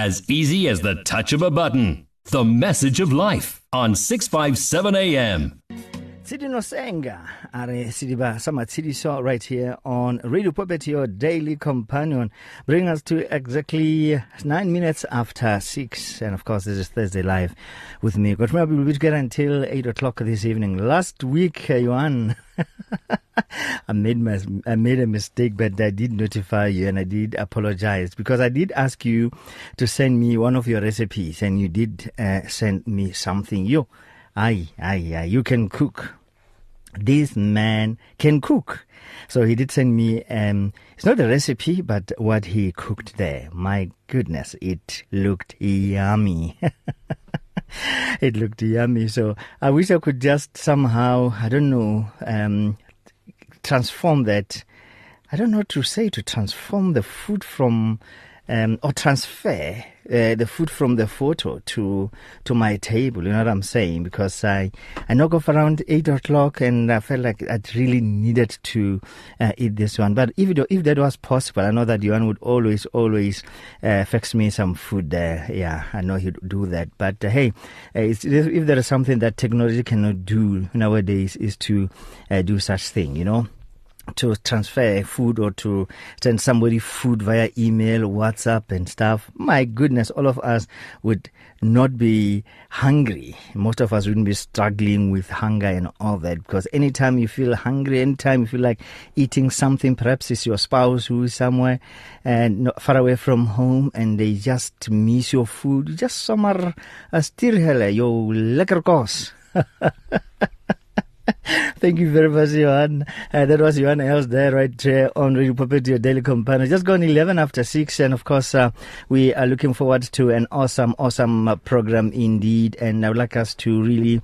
as easy as the touch of a button. The Message of Life on 657 AM. Sidi Nosenga, Are Sidiba Samatsidiso, right here on Radio Pulpit, your daily companion. Bring us to exactly 9 minutes after 6. And of course, this is Thursday Live with me. But maybe we'll be together until 8 o'clock this evening. Last week, Johan, I made a mistake, but I did notify you and I did apologize because I did ask you to send me one of your recipes and you did send me something. You can cook. This man can cook. So he did send me, it's not a recipe, but what he cooked there. My goodness, it looked yummy. It looked yummy. So I wish I could just somehow, transform that. I don't know what to say to transform the food from, or transfer the food from the photo to my table, you know what I'm saying? Because I knock off around 8 o'clock and I felt like I really needed to eat this one. But if that was possible, I know that Johan would always fix me some food there. Yeah, I know he'd do that. But if there is something that technology cannot do nowadays is to do such thing, you know? To transfer food or to send somebody food via email, WhatsApp and stuff. My goodness, all of us would not be hungry. Most of us wouldn't be struggling with hunger and all that, because anytime you feel hungry, anytime you feel like eating something, perhaps it's your spouse who is somewhere and not far away from home and they just miss your food. Just somewhere, your lekker kos. Thank you very much, Johan. That was Johan Els there, right here on Radio Pulpit, your daily companion. Just gone 11 after 6, and of course, we are looking forward to an awesome program indeed. And I would like us to really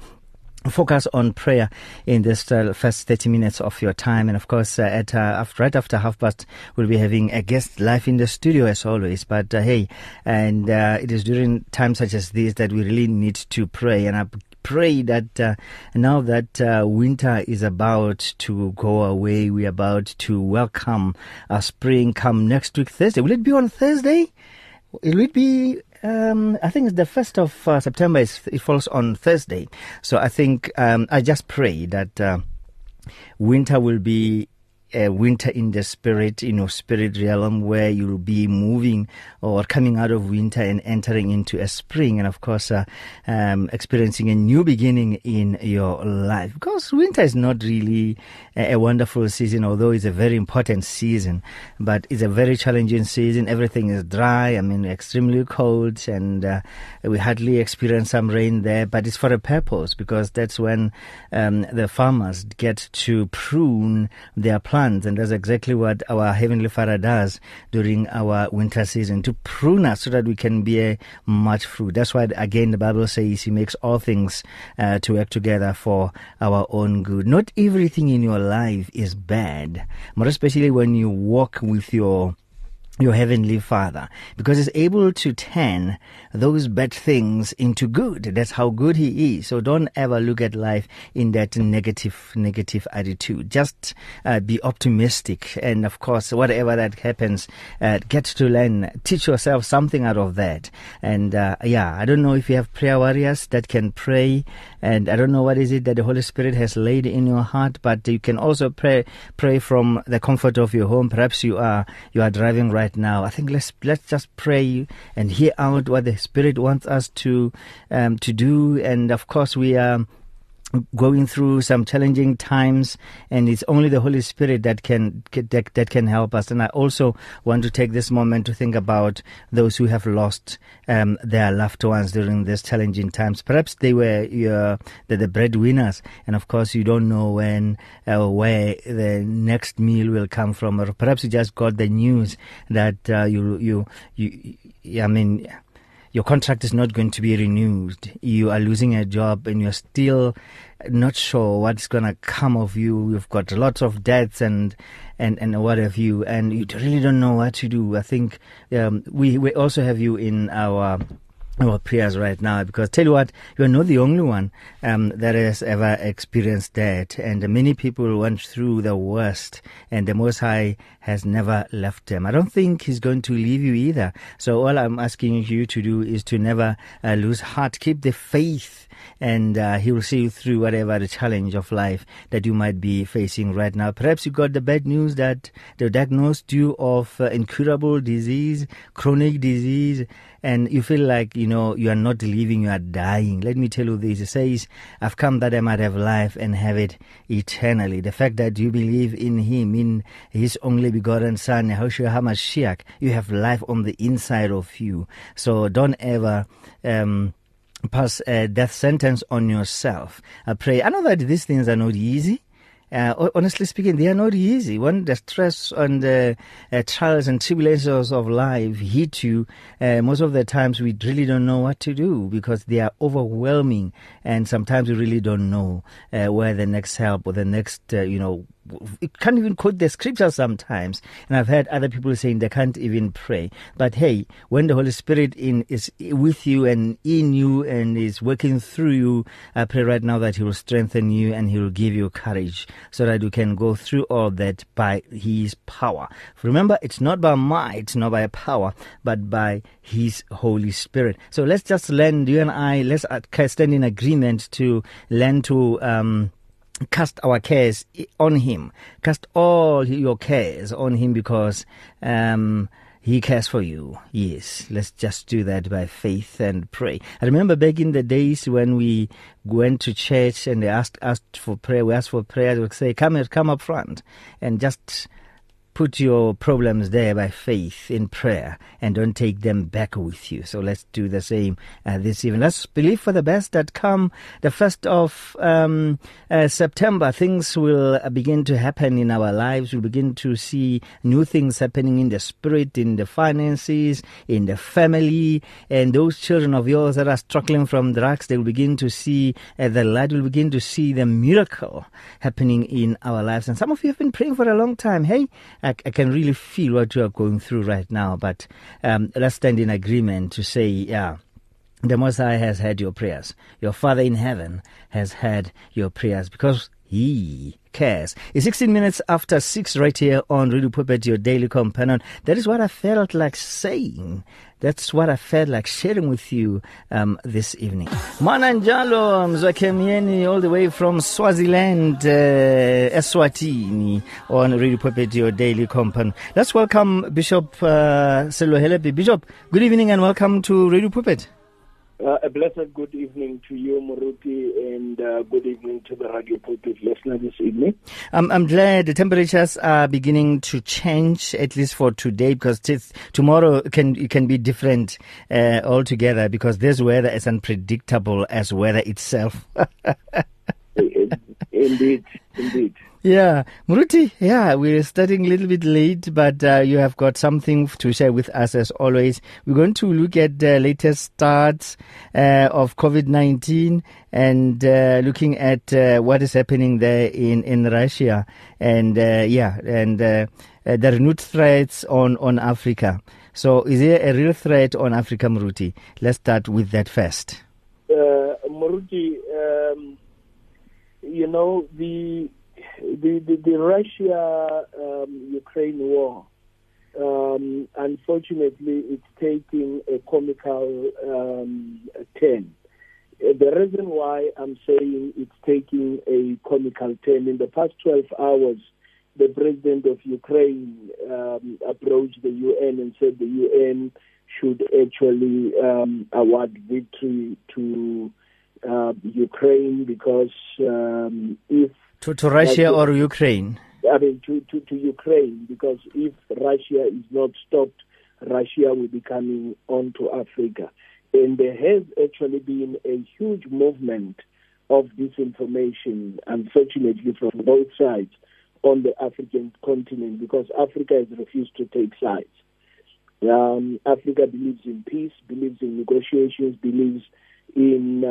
focus on prayer in this first 30 minutes of your time. And of course, right after half past, we'll be having a guest live in the studio as always. But it is during times such as this that we really need to pray. And I pray that now that winter is about to go away, we're about to welcome spring come next week, Thursday. Will it be on Thursday? Will it be... I think it's the 1st of September. It falls on Thursday. So I think I just pray that winter will be winter in the spirit, in your spirit realm, where you'll be moving or coming out of winter and entering into a spring, and of course experiencing a new beginning in your life, because winter is not really a wonderful season, although it's a very important season, but it's a very challenging season. Everything is dry, extremely cold, and we hardly experience some rain there, but it's for a purpose, because that's when the farmers get to prune their plants. And that's exactly what our Heavenly Father does during our winter season, to prune us so that we can bear much fruit. That's why, again, the Bible says He makes all things to work together for our own good. Not everything in your life is bad, more especially when you walk with your Heavenly Father, because He's able to turn those bad things into good. That's how good He is. So don't ever look at life in that negative attitude. Just be optimistic. And of course, whatever that happens, get to learn, teach yourself something out of that. And I don't know if you have prayer warriors that can pray. And I don't know what is it that the Holy Spirit has laid in your heart, but you can also pray from the comfort of your home. Perhaps you are driving right now. I think let's just pray and hear out what the Spirit wants us to do. And of course, we are going through some challenging times, and it's only the Holy Spirit that can help us. And I also want to take this moment to think about those who have lost their loved ones during these challenging times. Perhaps they were the breadwinners, and of course you don't know when where the next meal will come from, or perhaps you just got the news that your contract is not going to be renewed. You are losing a job and you're still not sure what's going to come of you. You've got lots of debts and what have you, and you really don't know what to do. I think we also have you in our our prayers right now, because tell you what, you're not the only one that has ever experienced that, and many people went through the worst, and the Most High has never left them. I don't think He's going to leave you either. So all I'm asking you to do is to never lose heart. Keep the faith, and He will see you through whatever the challenge of life that you might be facing right now. Perhaps you got the bad news that they diagnosed you of incurable disease, chronic disease, and you feel like, you know, you are not living, you are dying. Let me tell you this. It says, I've come that I might have life and have it eternally. The fact that you believe in Him, in His only begotten Son, Yahushua Hamashiach, you have life on the inside of you. So don't ever pass a death sentence on yourself. I pray. I know that these things are not easy. Honestly speaking, they are not easy. When the stress and the trials and tribulations of life hit you, most of the times we really don't know what to do, because they are overwhelming, and sometimes we really don't know where the next help or the next, you can't even quote the scripture sometimes. And I've heard other people saying they can't even pray. But hey, when the Holy Spirit is with you and in you and is working through you, I pray right now that He will strengthen you and He will give you courage so that you can go through all that by His power. Remember, it's not by might, not by power, but by His Holy Spirit. So let's just learn, you and I, let's stand in agreement to learn to cast our cares on Him. Cast all your cares on Him, because He cares for you. Yes, let's just do that by faith and pray. I remember back in the days when we went to church and they asked us for prayer. We asked for prayer. They would say, come up front and just put your problems there by faith in prayer, and don't take them back with you. So let's do the same this evening. Let's believe for the best that come the 1st of September, things will begin to happen in our lives. We'll begin to see new things happening in the spirit, in the finances, in the family. And those children of yours that are struggling from drugs, they will begin to see the light. We'll begin to see the miracle happening in our lives. And some of you have been praying for a long time. Hey, I can really feel what you are going through right now, but let's stand in agreement to say, yeah, the Most High has heard your prayers. Your Father in heaven has heard your prayers, because He cares. It's 16 minutes after 6 right here on Radio Pulpit, your daily companion. That is what I felt like saying. That's what I felt like sharing with you this evening. Mananjalo Mzwakemieni, all the way from Swaziland, Eswatini, on Radio Pulpit, your daily companion. Let's welcome Bishop Sello Helepi. Bishop, good evening and welcome to Radio Pulpit. A blessed good evening to you, Muruti, and good evening to the Radio Pulpit listener this evening. I'm glad the temperatures are beginning to change, at least for today, because tomorrow it can be different altogether, because this weather is unpredictable as weather itself. Indeed. Yeah, Muruti, yeah, we're starting a little bit late, but you have got something to share with us as always. We're going to look at the latest starts of COVID-19 and looking at what is happening there in Russia and the renewed threats on Africa. So is there a real threat on Africa, Muruti? Let's start with that first. Muruti, The Russia-Ukraine war, unfortunately, it's taking a comical turn. The reason why I'm saying it's taking a comical turn, in the past 12 hours, the president of Ukraine approached the UN and said the UN should actually award victory to Ukraine, because if to Russia or Ukraine? I mean, to Ukraine, because if Russia is not stopped, Russia will be coming on to Africa. And there has actually been a huge movement of disinformation, unfortunately, from both sides on the African continent, because Africa has refused to take sides. Africa believes in peace, believes in negotiations, believes in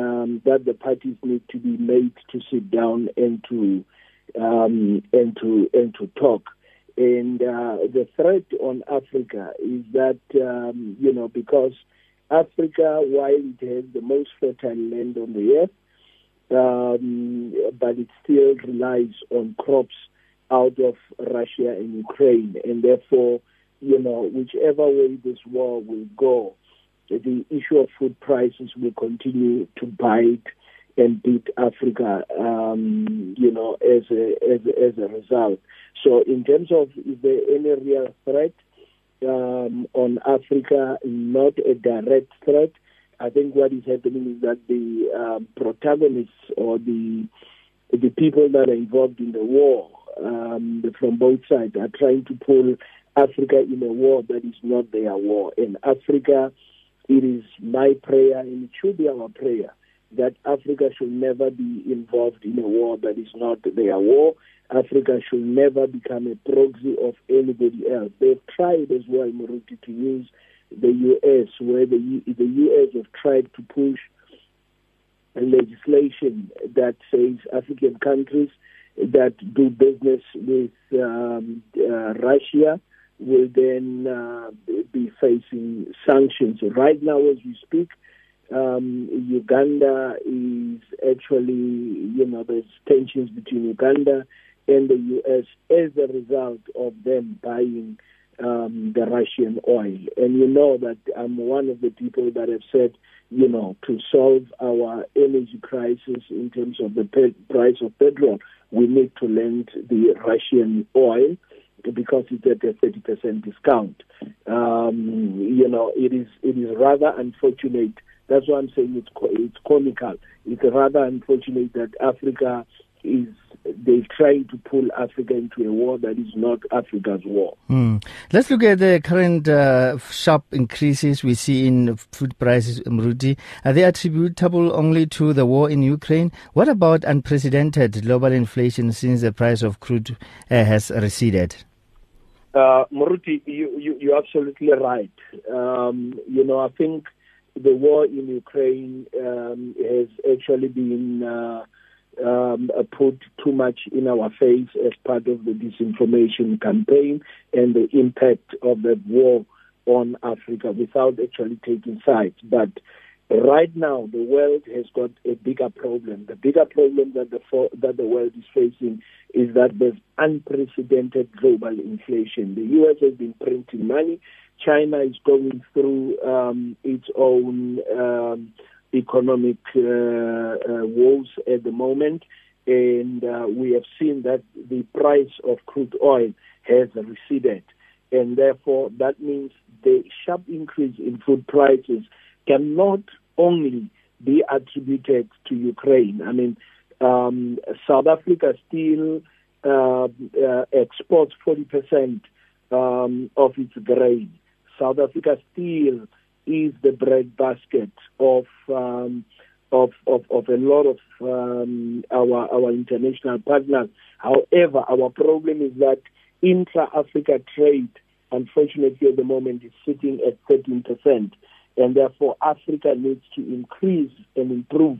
that the parties need to be made to sit down and to talk. And the threat on Africa is that because Africa, while it has the most fertile land on the earth, but it still relies on crops out of Russia and Ukraine. And therefore, you know, whichever way this war will go, the issue of food prices will continue to bite and beat Africa, you know, as a result. So in terms of, is there any real threat on Africa? Not a direct threat. I think what is happening is that the protagonists or the people that are involved in the war from both sides are trying to pull Africa in a war that is not their war. And Africa, it is my prayer, and it should be our prayer, that Africa should never be involved in a war that is not their war. Africa should never become a proxy of anybody else. They've tried as well, Moruti, to use the U.S., where the U.S. have tried to push a legislation that says African countries that do business with Russia will then be facing sanctions. Right now, as we speak, Uganda is actually, you know, there's tensions between Uganda and the U.S. as a result of them buying the Russian oil. And you know that I'm one of the people that have said, you know, to solve our energy crisis in terms of the price of petrol, we need to lend the Russian oil because it's at a 30% discount. You know, it is rather unfortunate. That's why I'm saying it's comical. It's rather unfortunate that Africa is, they're trying to pull Africa into a war that is not Africa's war. Let's look at the current sharp increases we see in food prices, Mruti. Are they attributable only to the war in Ukraine? What about unprecedented global inflation since the price of crude has receded? Mruti, you're absolutely right. You know, I think the war in Ukraine has actually been put too much in our face as part of the disinformation campaign and the impact of the war on Africa without actually taking sides. But right now, the world has got a bigger problem. The bigger problem that the world is facing is that there's unprecedented global inflation. The U.S. has been printing money. China is going through its own economic woes at the moment, and we have seen that the price of crude oil has receded, and therefore that means the sharp increase in food prices cannot only be attributed to Ukraine. I mean, South Africa still exports 40% of its grain. South Africa still is the breadbasket of a lot of our international partners. However, our problem is that intra-Africa trade, unfortunately at the moment, is sitting at 13%, and therefore Africa needs to increase and improve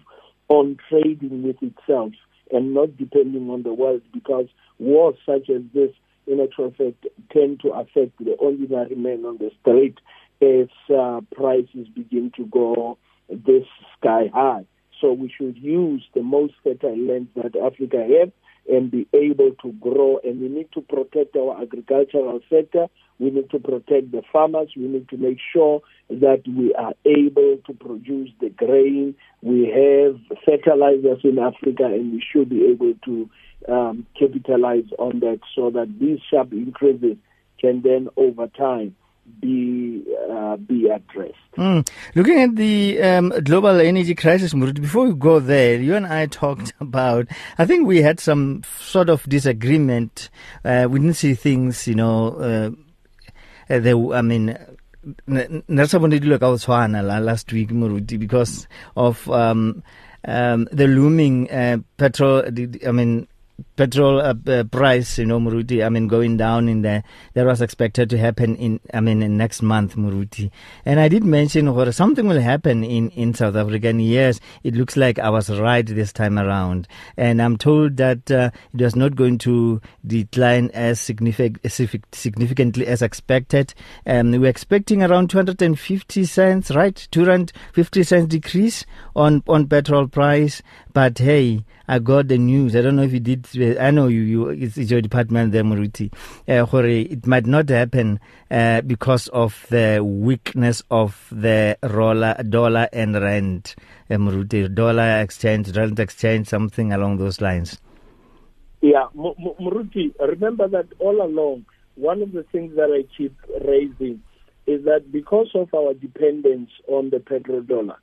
on trading with itself and not depending on the world, because wars such as this, in actual fact, tend to affect the ordinary man on the street as prices begin to go this sky high. So we should use the most fertile land that Africa has and be able to grow. And we need to protect our agricultural sector. We need to protect the farmers. We need to make sure that we are able to produce the grain. We have fertilizers in Africa, and we should be able to capitalize on that so that these sharp increases can then, over time, be addressed. Looking at the global energy crisis, Murut, before we go there, you and I talked about, I think we had some sort of disagreement. We didn't see things, you know, last week, Murut, because of the looming petrol, petrol price, Muruti, going down in there. That was expected to happen in next month, Muruti. And I did mention something will happen in South Africa. And yes, it looks like I was right this time around. And I'm told that it was not going to decline as significantly as expected. We're expecting around 250 cents, right? 250 cents decrease on petrol price. But hey, I got the news. I don't know if you did. I know you it's your department there, Muruti. It might not happen because of the weakness of the dollar and rand, Muruti. Dollar exchange, rand exchange, something along those lines. Yeah, Muruti, remember that all along, one of the things that I keep raising is that because of our dependence on the petrodollar,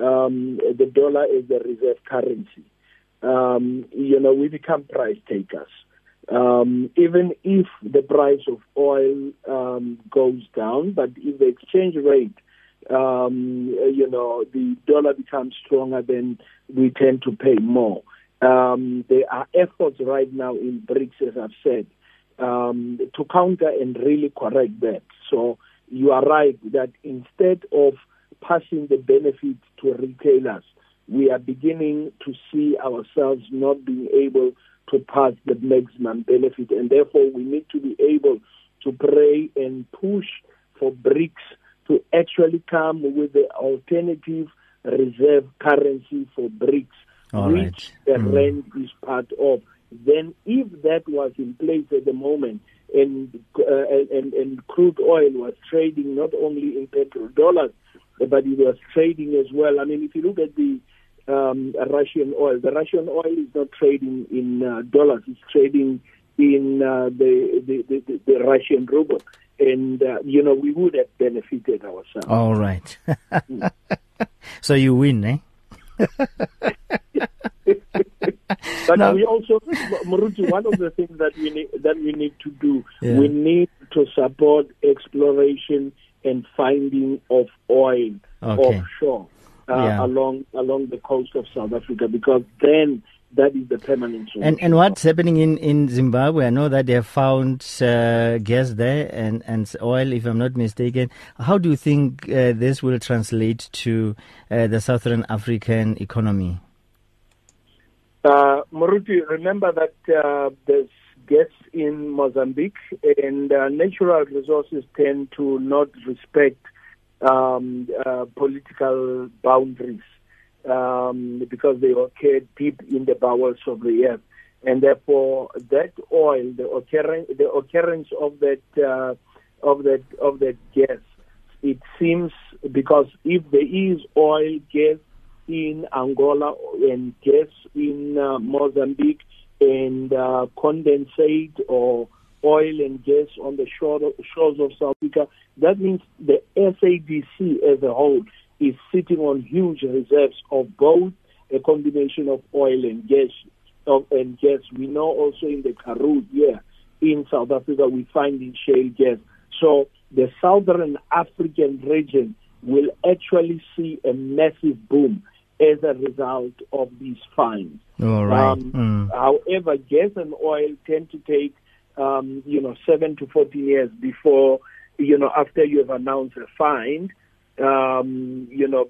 the dollar is the reserve currency. We become price takers. Even if the price of oil goes down, but if the exchange rate, the dollar becomes stronger, then we tend to pay more. There are efforts right now in BRICS, as I've said, to counter and really correct that. So you are right that instead of passing the benefits to retailers, we are beginning to see ourselves not being able to pass the maximum benefit. And therefore, we need to be able to pray and push for BRICS to actually come with the alternative reserve currency for BRICS, which the rand is part of. Then if that was in place at the moment and crude oil was trading not only in petrodollars, but it was trading as well. If you look at the Russian oil. The Russian oil is not trading in dollars; it's trading in the Russian ruble, and we would have benefited ourselves. All right. So you win, eh? But no. We also, Muruti, one of the things that we need to do, we need to support exploration and finding of oil offshore. Along the coast of South Africa, because then that is the permanent solution. And what's happening in Zimbabwe? I know that they have found gas there and oil, if I'm not mistaken. How do you think this will translate to the Southern African economy? Muruti, remember that there's gas in Mozambique, and natural resources tend to not respect political boundaries because they occur deep in the bowels of the earth, and therefore that oil, the occurrence of that gas, it seems, because if there is oil gas in Angola and gas in Mozambique and condensate or oil and gas on the shores of South Africa, that means the SADC as a whole is sitting on huge reserves of both a combination of oil and gas. We know also in the Karoo here in South Africa, we find in shale gas. So the Southern African region will actually see a massive boom as a result of these finds. All right. However, gas and oil tend to take 7 to 14 years before, after you have announced a find,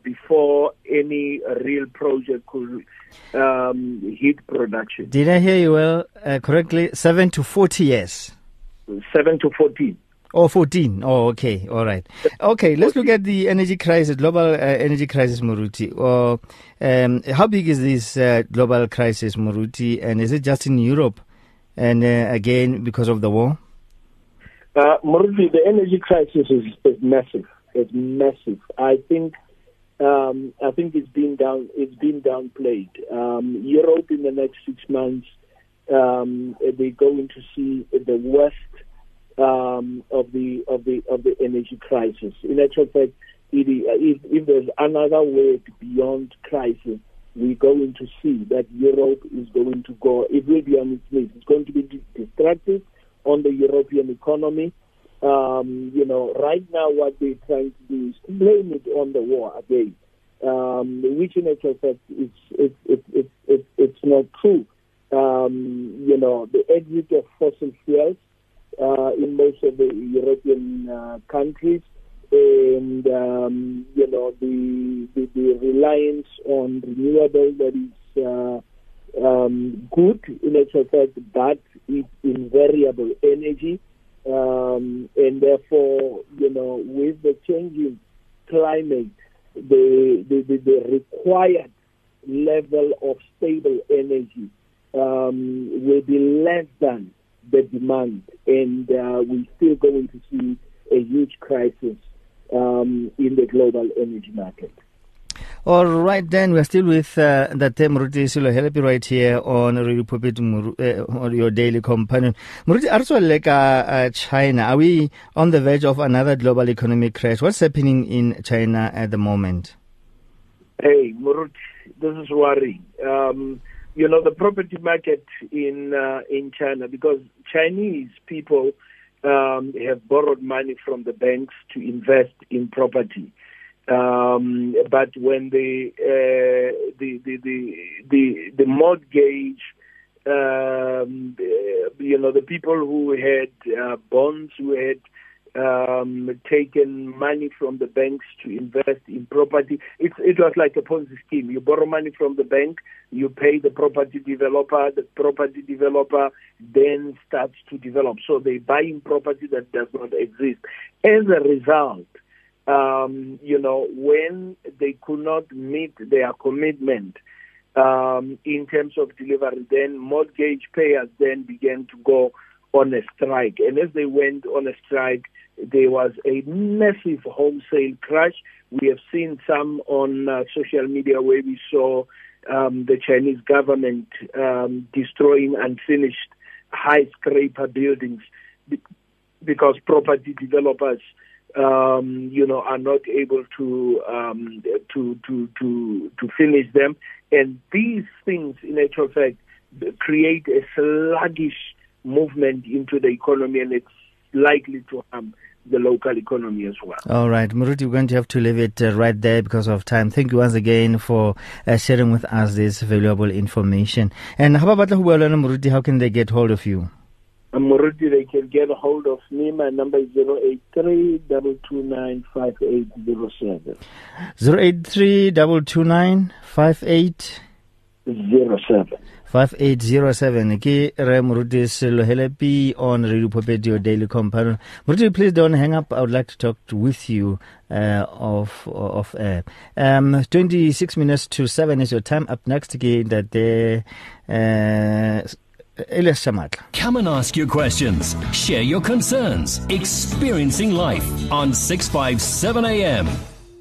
before any real project could hit production. Did I hear you well correctly? 7 to 40 years? 7 to 14. Oh, 14. Oh, okay. All right. Okay, let's look at the energy crisis, global energy crisis, Muruti. How big is this global crisis, Muruti, and is it just in Europe? And again, because of the war? Muruti, the energy crisis is massive. It's massive. I think it's been downplayed. Europe in the next 6 months, they're going to see the worst of the energy crisis. In actual fact, if there's another word beyond crisis, we're going to see that Europe is going to go. It will be on its knees. It's going to be destructive on the European economy. Right now what they're trying to do is to blame it on the war again, which in actual fact it's not true. the exit of fossil fuels in most of the European countries, and the reliance on renewable that is good in actual fact, but it's in variable energy, and therefore with the changing climate, the required level of stable energy will be less than the demand, and we're still going to see a huge crisis in the global energy market. All right, then, we're still with the term Ruti Sello Helepi right here on Radio Pulpit, or your daily companion. Muruti, also like China, are we on the verge of another global economic crash? What's happening in China at the moment? Hey, Muruti, this is worrying. The property market in China, because Chinese people have borrowed money from the banks to invest in property, but when the mortgage, the people who had bonds, who had taken money from the banks to invest in property. It was like a Ponzi scheme. You borrow money from the bank, you pay the property developer then starts to develop. So they're buying property that does not exist. As a result, when they could not meet their commitment in terms of delivery, then mortgage payers then began to go on a strike. And as they went on a strike, there was a massive wholesale crash. We have seen some on social media where we saw the Chinese government destroying unfinished skyscraper buildings because property developers, are not able to finish them. And these things, in actual fact, create a sluggish movement into the economy, and it's likely to harm the local economy as well. All right, Muruti, we're going to have to leave it right there because of time. Thank you once again for sharing with us this valuable information. And how about Muruti, how can they get hold of you? Muruti, they can get a hold of me. My number is 083-229-5807. 083-229-5807. 5807. Ke Re Muruti Sello Helepi on Radio Pulpit, your daily companion. Muruti, please don't hang up. I would like to talk with you off air. 7:26 is your time. Up next, come and ask your questions, share your concerns, experiencing life on 657 AM.